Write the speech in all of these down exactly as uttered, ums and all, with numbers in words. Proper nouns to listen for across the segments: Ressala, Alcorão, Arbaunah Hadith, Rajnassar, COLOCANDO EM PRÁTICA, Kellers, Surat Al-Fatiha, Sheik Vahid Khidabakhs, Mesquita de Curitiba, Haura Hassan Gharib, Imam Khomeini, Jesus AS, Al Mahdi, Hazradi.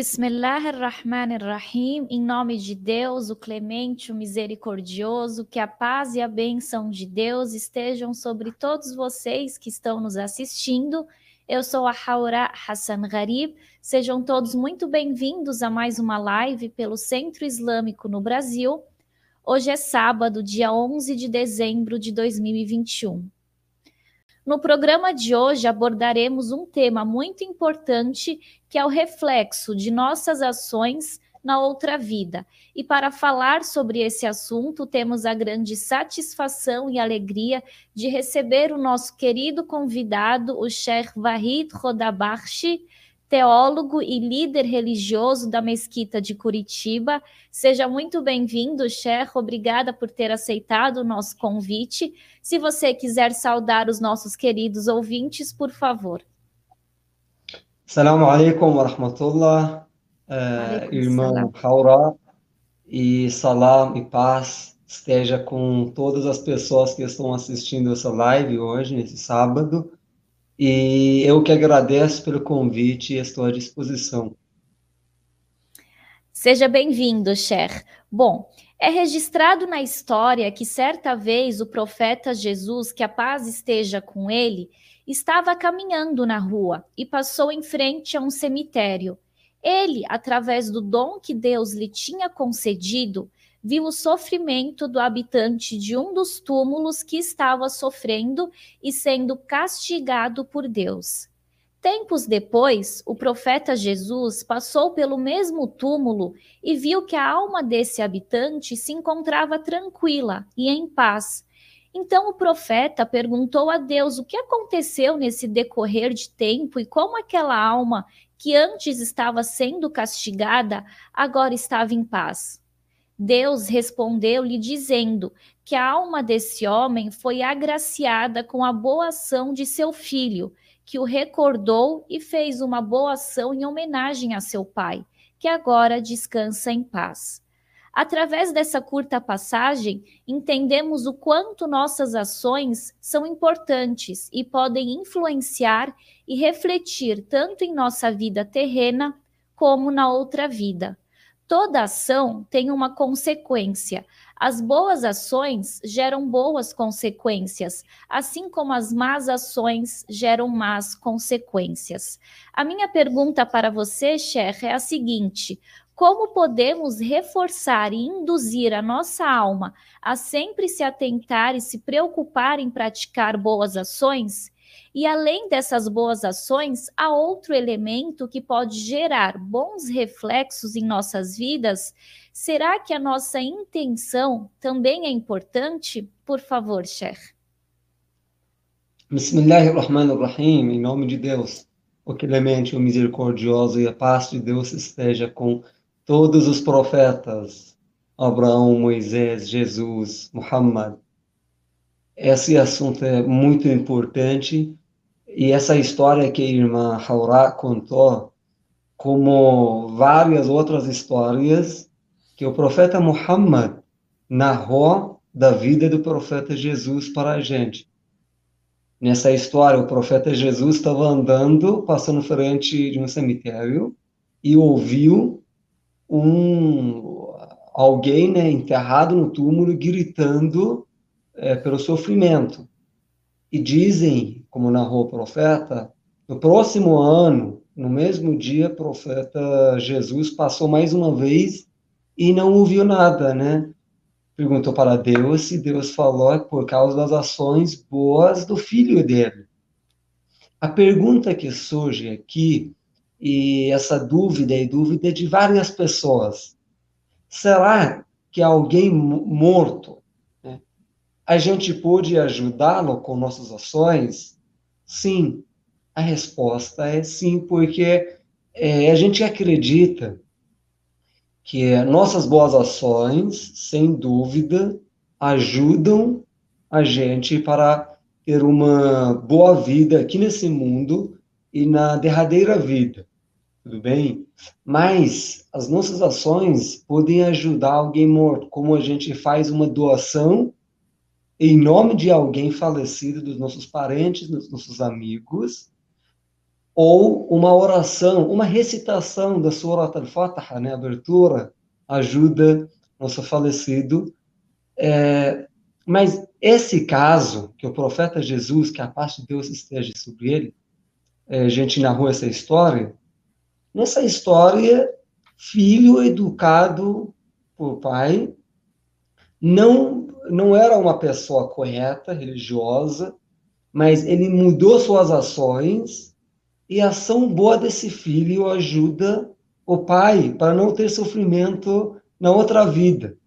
Bismillahirrahmanirrahim, em nome de Deus, o Clemente, o Misericordioso, que a paz e a bênção de Deus estejam sobre todos vocês que estão nos assistindo. Eu sou a Haura Hassan Gharib, sejam todos muito bem-vindos a mais uma live pelo Centro Islâmico no Brasil. Hoje é sábado, dia onze de dezembro de dois mil e vinte e um. No programa de hoje abordaremos um tema muito importante que é o reflexo de nossas ações na outra vida. E para falar sobre esse assunto, temos a grande satisfação e alegria de receber o nosso querido convidado, o Sheik Vahid Khidabakhs, teólogo e líder religioso da Mesquita de Curitiba. Seja muito bem-vindo, Sheikh. Obrigada por ter aceitado o nosso convite. Se você quiser saudar os nossos queridos ouvintes, por favor. Assalamu alaikum wa rahmatullah. Uh, irmão Haura, e salam e paz esteja com todas as pessoas que estão assistindo essa live hoje, nesse sábado. E eu que agradeço pelo convite e estou à disposição. Seja bem-vindo, Sheikh. Bom, é registrado na história que certa vez o profeta Jesus, que a paz esteja com ele, estava caminhando na rua e passou em frente a um cemitério. Ele, através do dom que Deus lhe tinha concedido, viu o sofrimento do habitante de um dos túmulos que estava sofrendo e sendo castigado por Deus. Tempos depois, o profeta Jesus passou pelo mesmo túmulo e viu que a alma desse habitante se encontrava tranquila e em paz. Então o profeta perguntou a Deus o que aconteceu nesse decorrer de tempo e como aquela alma que antes estava sendo castigada agora estava em paz. Deus respondeu-lhe dizendo que a alma desse homem foi agraciada com a boa ação de seu filho, que o recordou e fez uma boa ação em homenagem a seu pai, que agora descansa em paz. Através dessa curta passagem, entendemos o quanto nossas ações são importantes e podem influenciar e refletir tanto em nossa vida terrena como na outra vida. Toda ação tem uma consequência. As boas ações geram boas consequências, assim como as más ações geram más consequências. A minha pergunta para você, Sheikh, é a seguinte: como podemos reforçar e induzir a nossa alma a sempre se atentar e se preocupar em praticar boas ações? E além dessas boas ações, há outro elemento que pode gerar bons reflexos em nossas vidas? Será que a nossa intenção também é importante? Por favor, Sheikh. Bismillahirrahmanirrahim, em nome de Deus, o Clemente, o Misericordioso, e a paz de Deus esteja com todos os profetas, Abraão, Moisés, Jesus, Muhammad. Esse assunto é muito importante, e essa história que a irmã Haura contou, como várias outras histórias que o profeta Muhammad narrou da vida do profeta Jesus para a gente. Nessa história, o profeta Jesus estava andando, passando frente de um cemitério, e ouviu um, alguém, né, enterrado no túmulo, gritando É, pelo sofrimento. E dizem, como narrou o profeta, no próximo ano, no mesmo dia, o profeta Jesus passou mais uma vez e não ouviu nada, né? Perguntou para Deus, e Deus falou por causa das ações boas do filho dele. A pergunta que surge aqui, e essa dúvida e dúvida de várias pessoas: será que alguém morto a gente pode ajudá-lo com nossas ações? Sim, a resposta é sim, porque é, a gente acredita que nossas boas ações, sem dúvida, ajudam a gente para ter uma boa vida aqui nesse mundo e na derradeira vida, tudo bem? Mas as nossas ações podem ajudar alguém morto, como a gente faz uma doação em nome de alguém falecido, dos nossos parentes, dos nossos amigos, ou uma oração, uma recitação da Surat Al-Fatiha, né, abertura, ajuda nosso falecido. É, mas esse caso, que o profeta Jesus, que a paz de Deus esteja sobre ele, é, a gente narrou essa história, nessa história, filho educado por pai, não, não era uma pessoa correta, religiosa, mas ele mudou suas ações, e a ação boa desse filho ajuda o pai para não ter sofrimento na outra vida.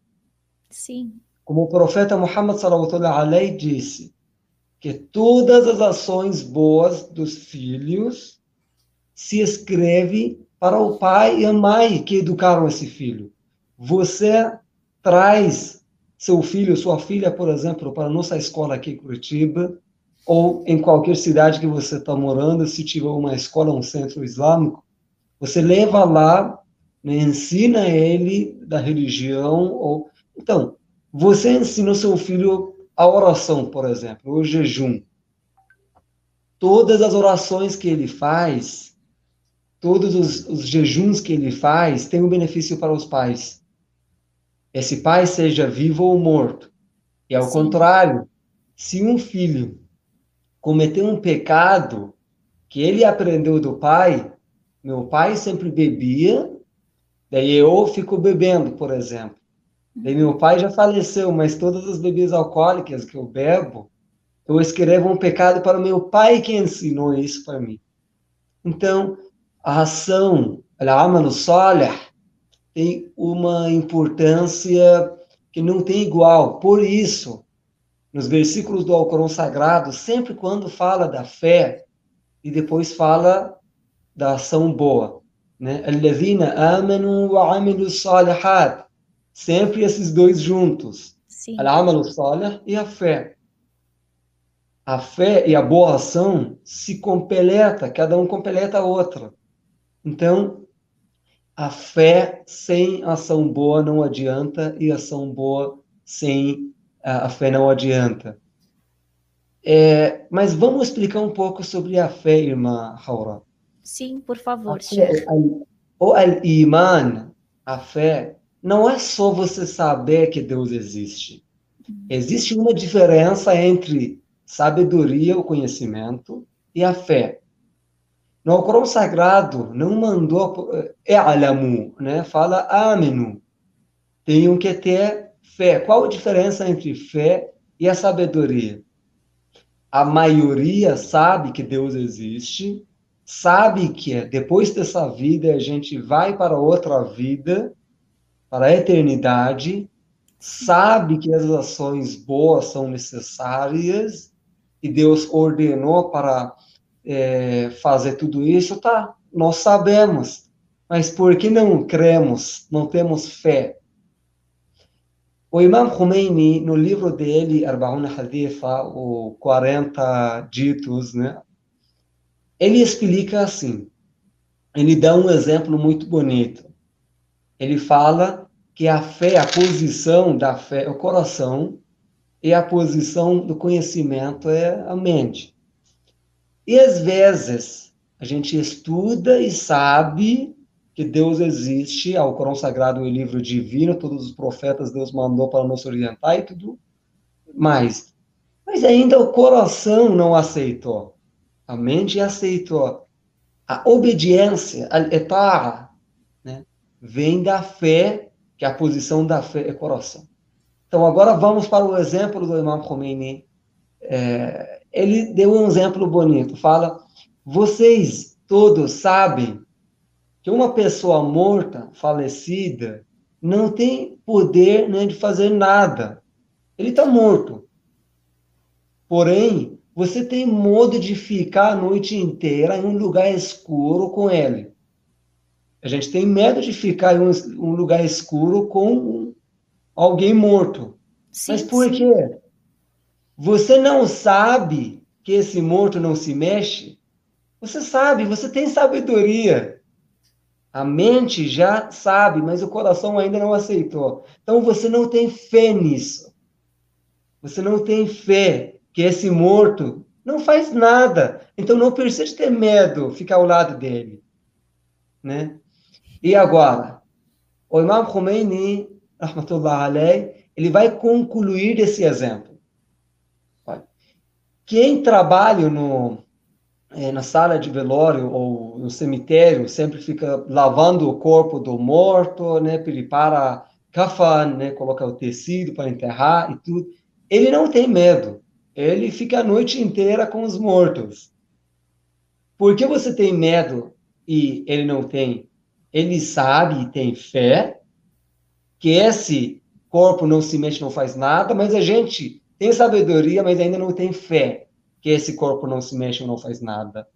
Sim. Como o profeta Muhammad sallallahu alaihi disse, que todas as ações boas dos filhos se escreve para o pai e a mãe que educaram esse filho. Você traz seu filho, sua filha, por exemplo, para a nossa escola aqui em Curitiba, ou em qualquer cidade que você está morando, se tiver uma escola, um centro islâmico, você leva lá, né, ensina ele da religião. Ou... Então, você ensinou seu filho a oração, por exemplo, o jejum. Todas as orações que ele faz, todos os, os jejuns que ele faz, tem um benefício para os pais. Esse pai seja vivo ou morto. E ao Sim. contrário, se um filho cometeu um pecado que ele aprendeu do pai, meu pai sempre bebia, daí eu fico bebendo, por exemplo. Daí meu pai já faleceu, mas todas as bebidas alcoólicas que eu bebo, eu escrevo um pecado para o meu pai que ensinou isso para mim. Então, a ação, al-amal salih, tem uma importância que não tem igual. Por isso, nos versículos do Alcorão Sagrado, sempre quando fala da fé, e depois fala da ação boa, né? Allazina amanu wa amilu salihat. Sempre esses dois juntos. Sim. Al-amalu salih e a fé. A fé e a boa ação se completa, cada um completa a outra. Então, a fé sem ação boa não adianta, e ação boa sem a, a fé não adianta. É, mas vamos explicar um pouco sobre a fé, irmã Haura. Sim, por favor, Sheikh. O al-iman, a fé, não é só você saber que Deus existe. Existe uma diferença entre sabedoria, o conhecimento, e a fé. No Alcorão Sagrado, não mandou e'alamu, né? Fala aminu. Tenham que ter fé. Qual a diferença entre fé e a sabedoria? A maioria sabe que Deus existe, sabe que depois dessa vida a gente vai para outra vida, para a eternidade, sabe que as ações boas são necessárias, e Deus ordenou para é, fazer tudo isso, tá? Nós sabemos, mas por que não cremos, não temos fé? O Imam Khomeini, no livro dele, Arbaunah Hadith, o quarenta ditos, né? Ele explica assim, ele dá um exemplo muito bonito. Ele fala que a fé, a posição da fé é o coração, e a posição do conhecimento é a mente. E às vezes a gente estuda e sabe que Deus existe, o Corão Sagrado é o livro divino, todos os profetas Deus mandou para nos orientar e tudo mais. Mas ainda o coração não aceitou. A mente aceitou. A obediência, al-ita'a, né, vem da fé, que a posição da fé é coração. Então, agora vamos para o exemplo do Imam Khomeini. É, ele deu um exemplo bonito. Fala, vocês todos sabem que uma pessoa morta, falecida, não tem poder nem de fazer nada. Ele está morto. Porém, você tem modo de ficar a noite inteira em um lugar escuro com ele. A gente tem medo de ficar em um, um lugar escuro com alguém morto. Sim, mas por sim. quê? Você não sabe que esse morto não se mexe? Você sabe, você tem sabedoria. A mente já sabe, mas o coração ainda não aceitou. Então você não tem fé nisso. Você não tem fé que esse morto não faz nada. Então, não precisa ter medo, ficar ao lado dele. Né? E agora, o Imam Khomeini, rahmatullah alayh, ele vai concluir esse exemplo. Olha, quem trabalha no, é, na sala de velório ou no cemitério, sempre fica lavando o corpo do morto, né, prepara kafan, né, coloca o tecido para enterrar e tudo. Ele não tem medo. Ele fica a noite inteira com os mortos. Por que você tem medo e ele não tem? Ele sabe e tem fé que esse corpo não se mexe, não faz nada, mas a gente tem sabedoria, mas ainda não tem fé que esse corpo não se mexe, não faz nada.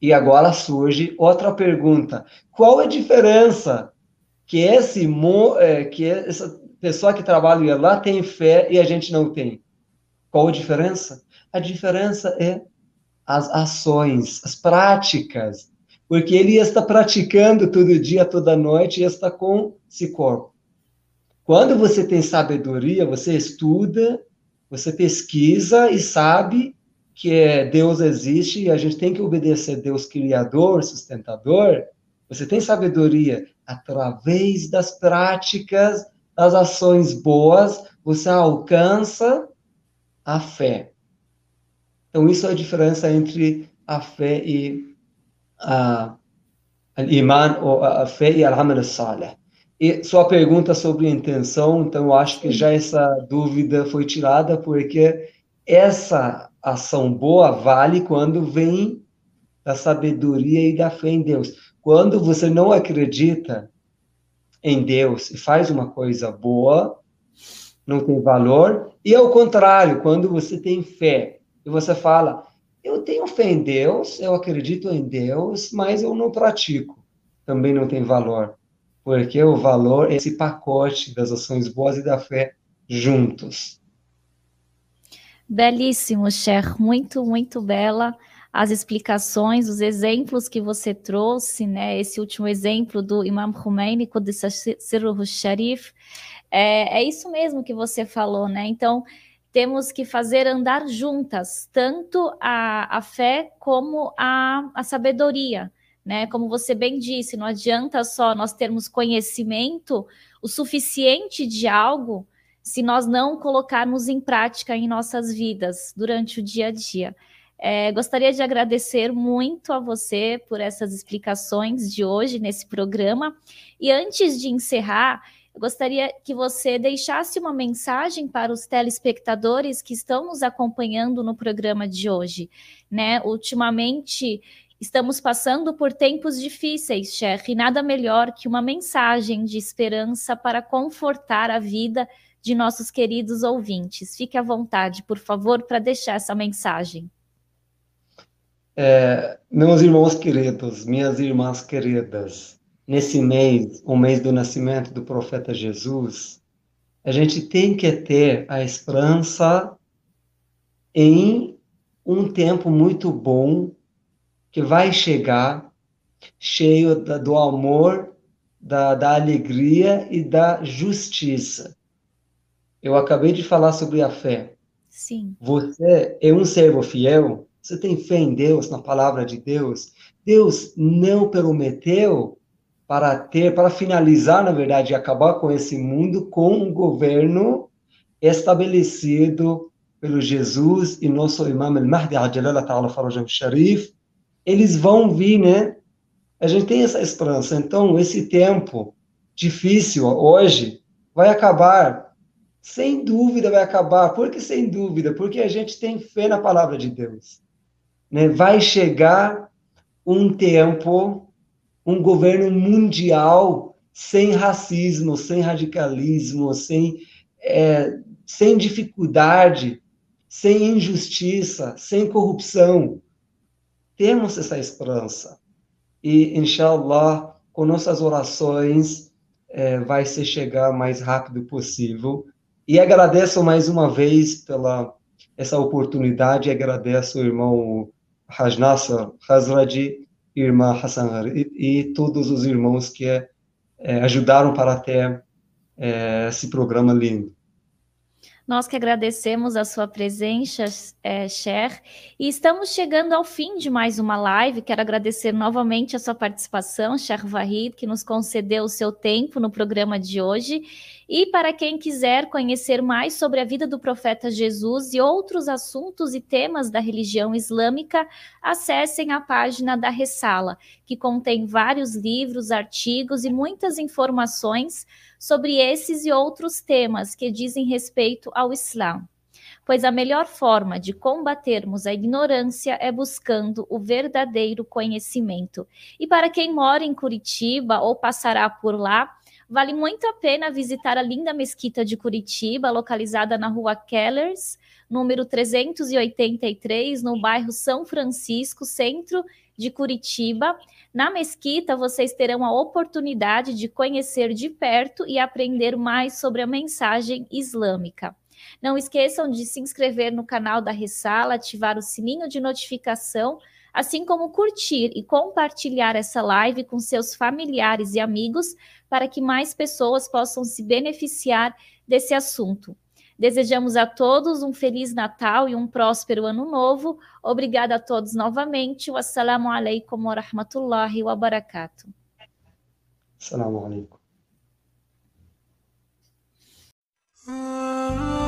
E agora surge outra pergunta. Qual a diferença que, esse, que essa pessoa que trabalha lá tem fé e a gente não tem? Qual a diferença? A diferença é as ações, as práticas. Porque ele está praticando todo dia, toda noite, e está com esse corpo. Quando você tem sabedoria, você estuda, você pesquisa e sabe que Deus existe e a gente tem que obedecer a Deus criador, sustentador. Você tem sabedoria através das práticas, das ações boas, você alcança a fé. Então, isso é a diferença entre a fé e a, a iman, ou a fé e a amal salih. E sua pergunta sobre intenção, então, eu acho que já essa dúvida foi tirada, porque essa ação boa vale quando vem da sabedoria e da fé em Deus. Quando você não acredita em Deus e faz uma coisa boa, não tem valor. E ao contrário, quando você tem fé e você fala, eu tenho fé em Deus, eu acredito em Deus, mas eu não pratico, também não tem valor. Porque o valor é esse pacote das ações boas e da fé juntos. Belíssimo, Sheikh. Muito, muito bela as explicações, os exemplos que você trouxe, né? Esse último exemplo do Imam Khomeini, Quddassahu Sharif. É, é isso mesmo que você falou, né? Então, temos que fazer andar juntas, tanto a, a fé como a, a sabedoria. Né? Como você bem disse, não adianta só nós termos conhecimento o suficiente de algo se nós não colocarmos em prática em nossas vidas durante o dia a dia. É, gostaria de agradecer muito a você por essas explicações de hoje nesse programa. E antes de encerrar, eu gostaria que você deixasse uma mensagem para os telespectadores que estão nos acompanhando no programa de hoje. Né? Ultimamente, estamos passando por tempos difíceis, Sheikh, e nada melhor que uma mensagem de esperança para confortar a vida de nossos queridos ouvintes. Fique à vontade, por favor, para deixar essa mensagem. É, meus irmãos queridos, minhas irmãs queridas, nesse mês, o mês do nascimento do profeta Jesus, a gente tem que ter a esperança em um tempo muito bom, que vai chegar cheio da, do amor, da, da alegria e da justiça. Eu acabei de falar sobre a fé. Sim. Você é um servo fiel? Você tem fé em Deus, na palavra de Deus? Deus não prometeu para ter, para finalizar, na verdade, acabar com esse mundo com um governo estabelecido pelo Jesus e nosso Imam Al Mahdi, Ajalala Ta'ala Farajam Sharif. Eles vão vir, né? A gente tem essa esperança. Então, esse tempo difícil hoje vai acabar. Sem dúvida vai acabar. Por que sem dúvida? Porque a gente tem fé na palavra de Deus. Né? Vai chegar um tempo, um governo mundial sem racismo, sem radicalismo, sem, é, sem dificuldade, sem injustiça, sem corrupção. Temos essa esperança. E, inshallah, com nossas orações, é, vai se chegar o mais rápido possível. E agradeço mais uma vez pela essa oportunidade. Agradeço o irmão Rajnassar, Hazradi, irmã Hassan Gharib, e todos os irmãos que é, ajudaram para ter é, esse programa lindo. Nós que agradecemos a sua presença, é, Sheikh, e estamos chegando ao fim de mais uma live. Quero agradecer novamente a sua participação, Sheikh Vahid, que nos concedeu o seu tempo no programa de hoje. E para quem quiser conhecer mais sobre a vida do profeta Jesus e outros assuntos e temas da religião islâmica, acessem a página da Ressala, que contém vários livros, artigos e muitas informações sobre esses e outros temas que dizem respeito ao Islã. Pois a melhor forma de combatermos a ignorância é buscando o verdadeiro conhecimento. E para quem mora em Curitiba ou passará por lá, vale muito a pena visitar a linda Mesquita de Curitiba, localizada na rua Kellers, número trezentos e oitenta e três, no bairro São Francisco, centro de Curitiba. Na mesquita, vocês terão a oportunidade de conhecer de perto e aprender mais sobre a mensagem islâmica. Não esqueçam de se inscrever no canal da Ressala, ativar o sininho de notificação, assim como curtir e compartilhar essa live com seus familiares e amigos para que mais pessoas possam se beneficiar desse assunto. Desejamos a todos um Feliz Natal e um próspero Ano Novo. Obrigada a todos novamente. Wassalamu alaikum wa rahmatullahi wa barakatuh. Assalamu alaikum.